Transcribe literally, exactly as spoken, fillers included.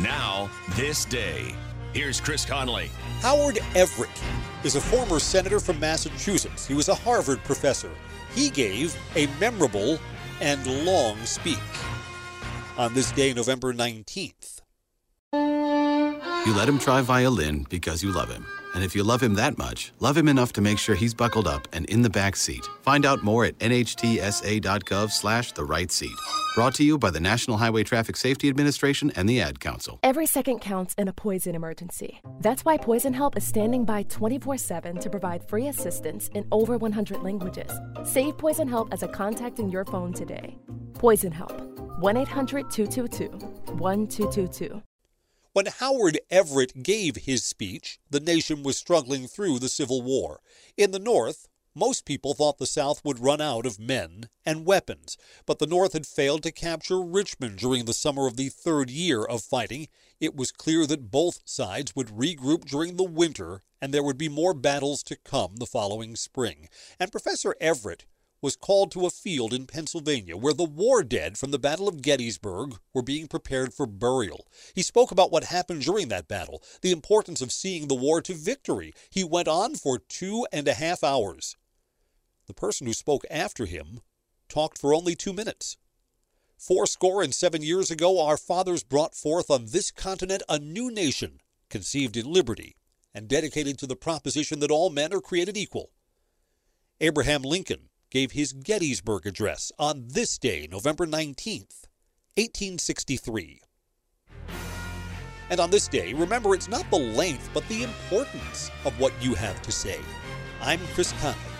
Now, this day. Here's Chris Connolly. Howard Everett is a former senator from Massachusetts. He was a Harvard professor. He gave a memorable and long speech on this day, November nineteenth. You let him try violin because you love him. And if you love him that much, love him enough to make sure he's buckled up and in the back seat. Find out more at nhtsa.gov slash the right seat. Brought to you by the National Highway Traffic Safety Administration and the Ad Council. Every second counts in a poison emergency. That's why Poison Help is standing by twenty-four seven to provide free assistance in over one hundred languages. Save Poison Help as a contact in your phone today. Poison Help, one eight hundred two two two one two two two. When Howard Everett gave his speech, the nation was struggling through the Civil War. In the North, most people thought the South would run out of men and weapons, but the North had failed to capture Richmond during the summer of the third year of fighting. It was clear that both sides would regroup during the winter, and there would be more battles to come the following spring. And Professor Everett was called to a field in Pennsylvania where the war dead from the Battle of Gettysburg were being prepared for burial. He spoke about what happened during that battle, the importance of seeing the war to victory. He went on for two and a half hours. The person who spoke after him talked for only two minutes. Fourscore and seven years ago, our fathers brought forth on this continent a new nation, conceived in liberty and dedicated to the proposition that all men are created equal. Abraham Lincoln gave his Gettysburg Address on this day, November nineteenth, eighteen sixty-three. And on this day, remember, it's not the length, but the importance of what you have to say. I'm Chris Connolly.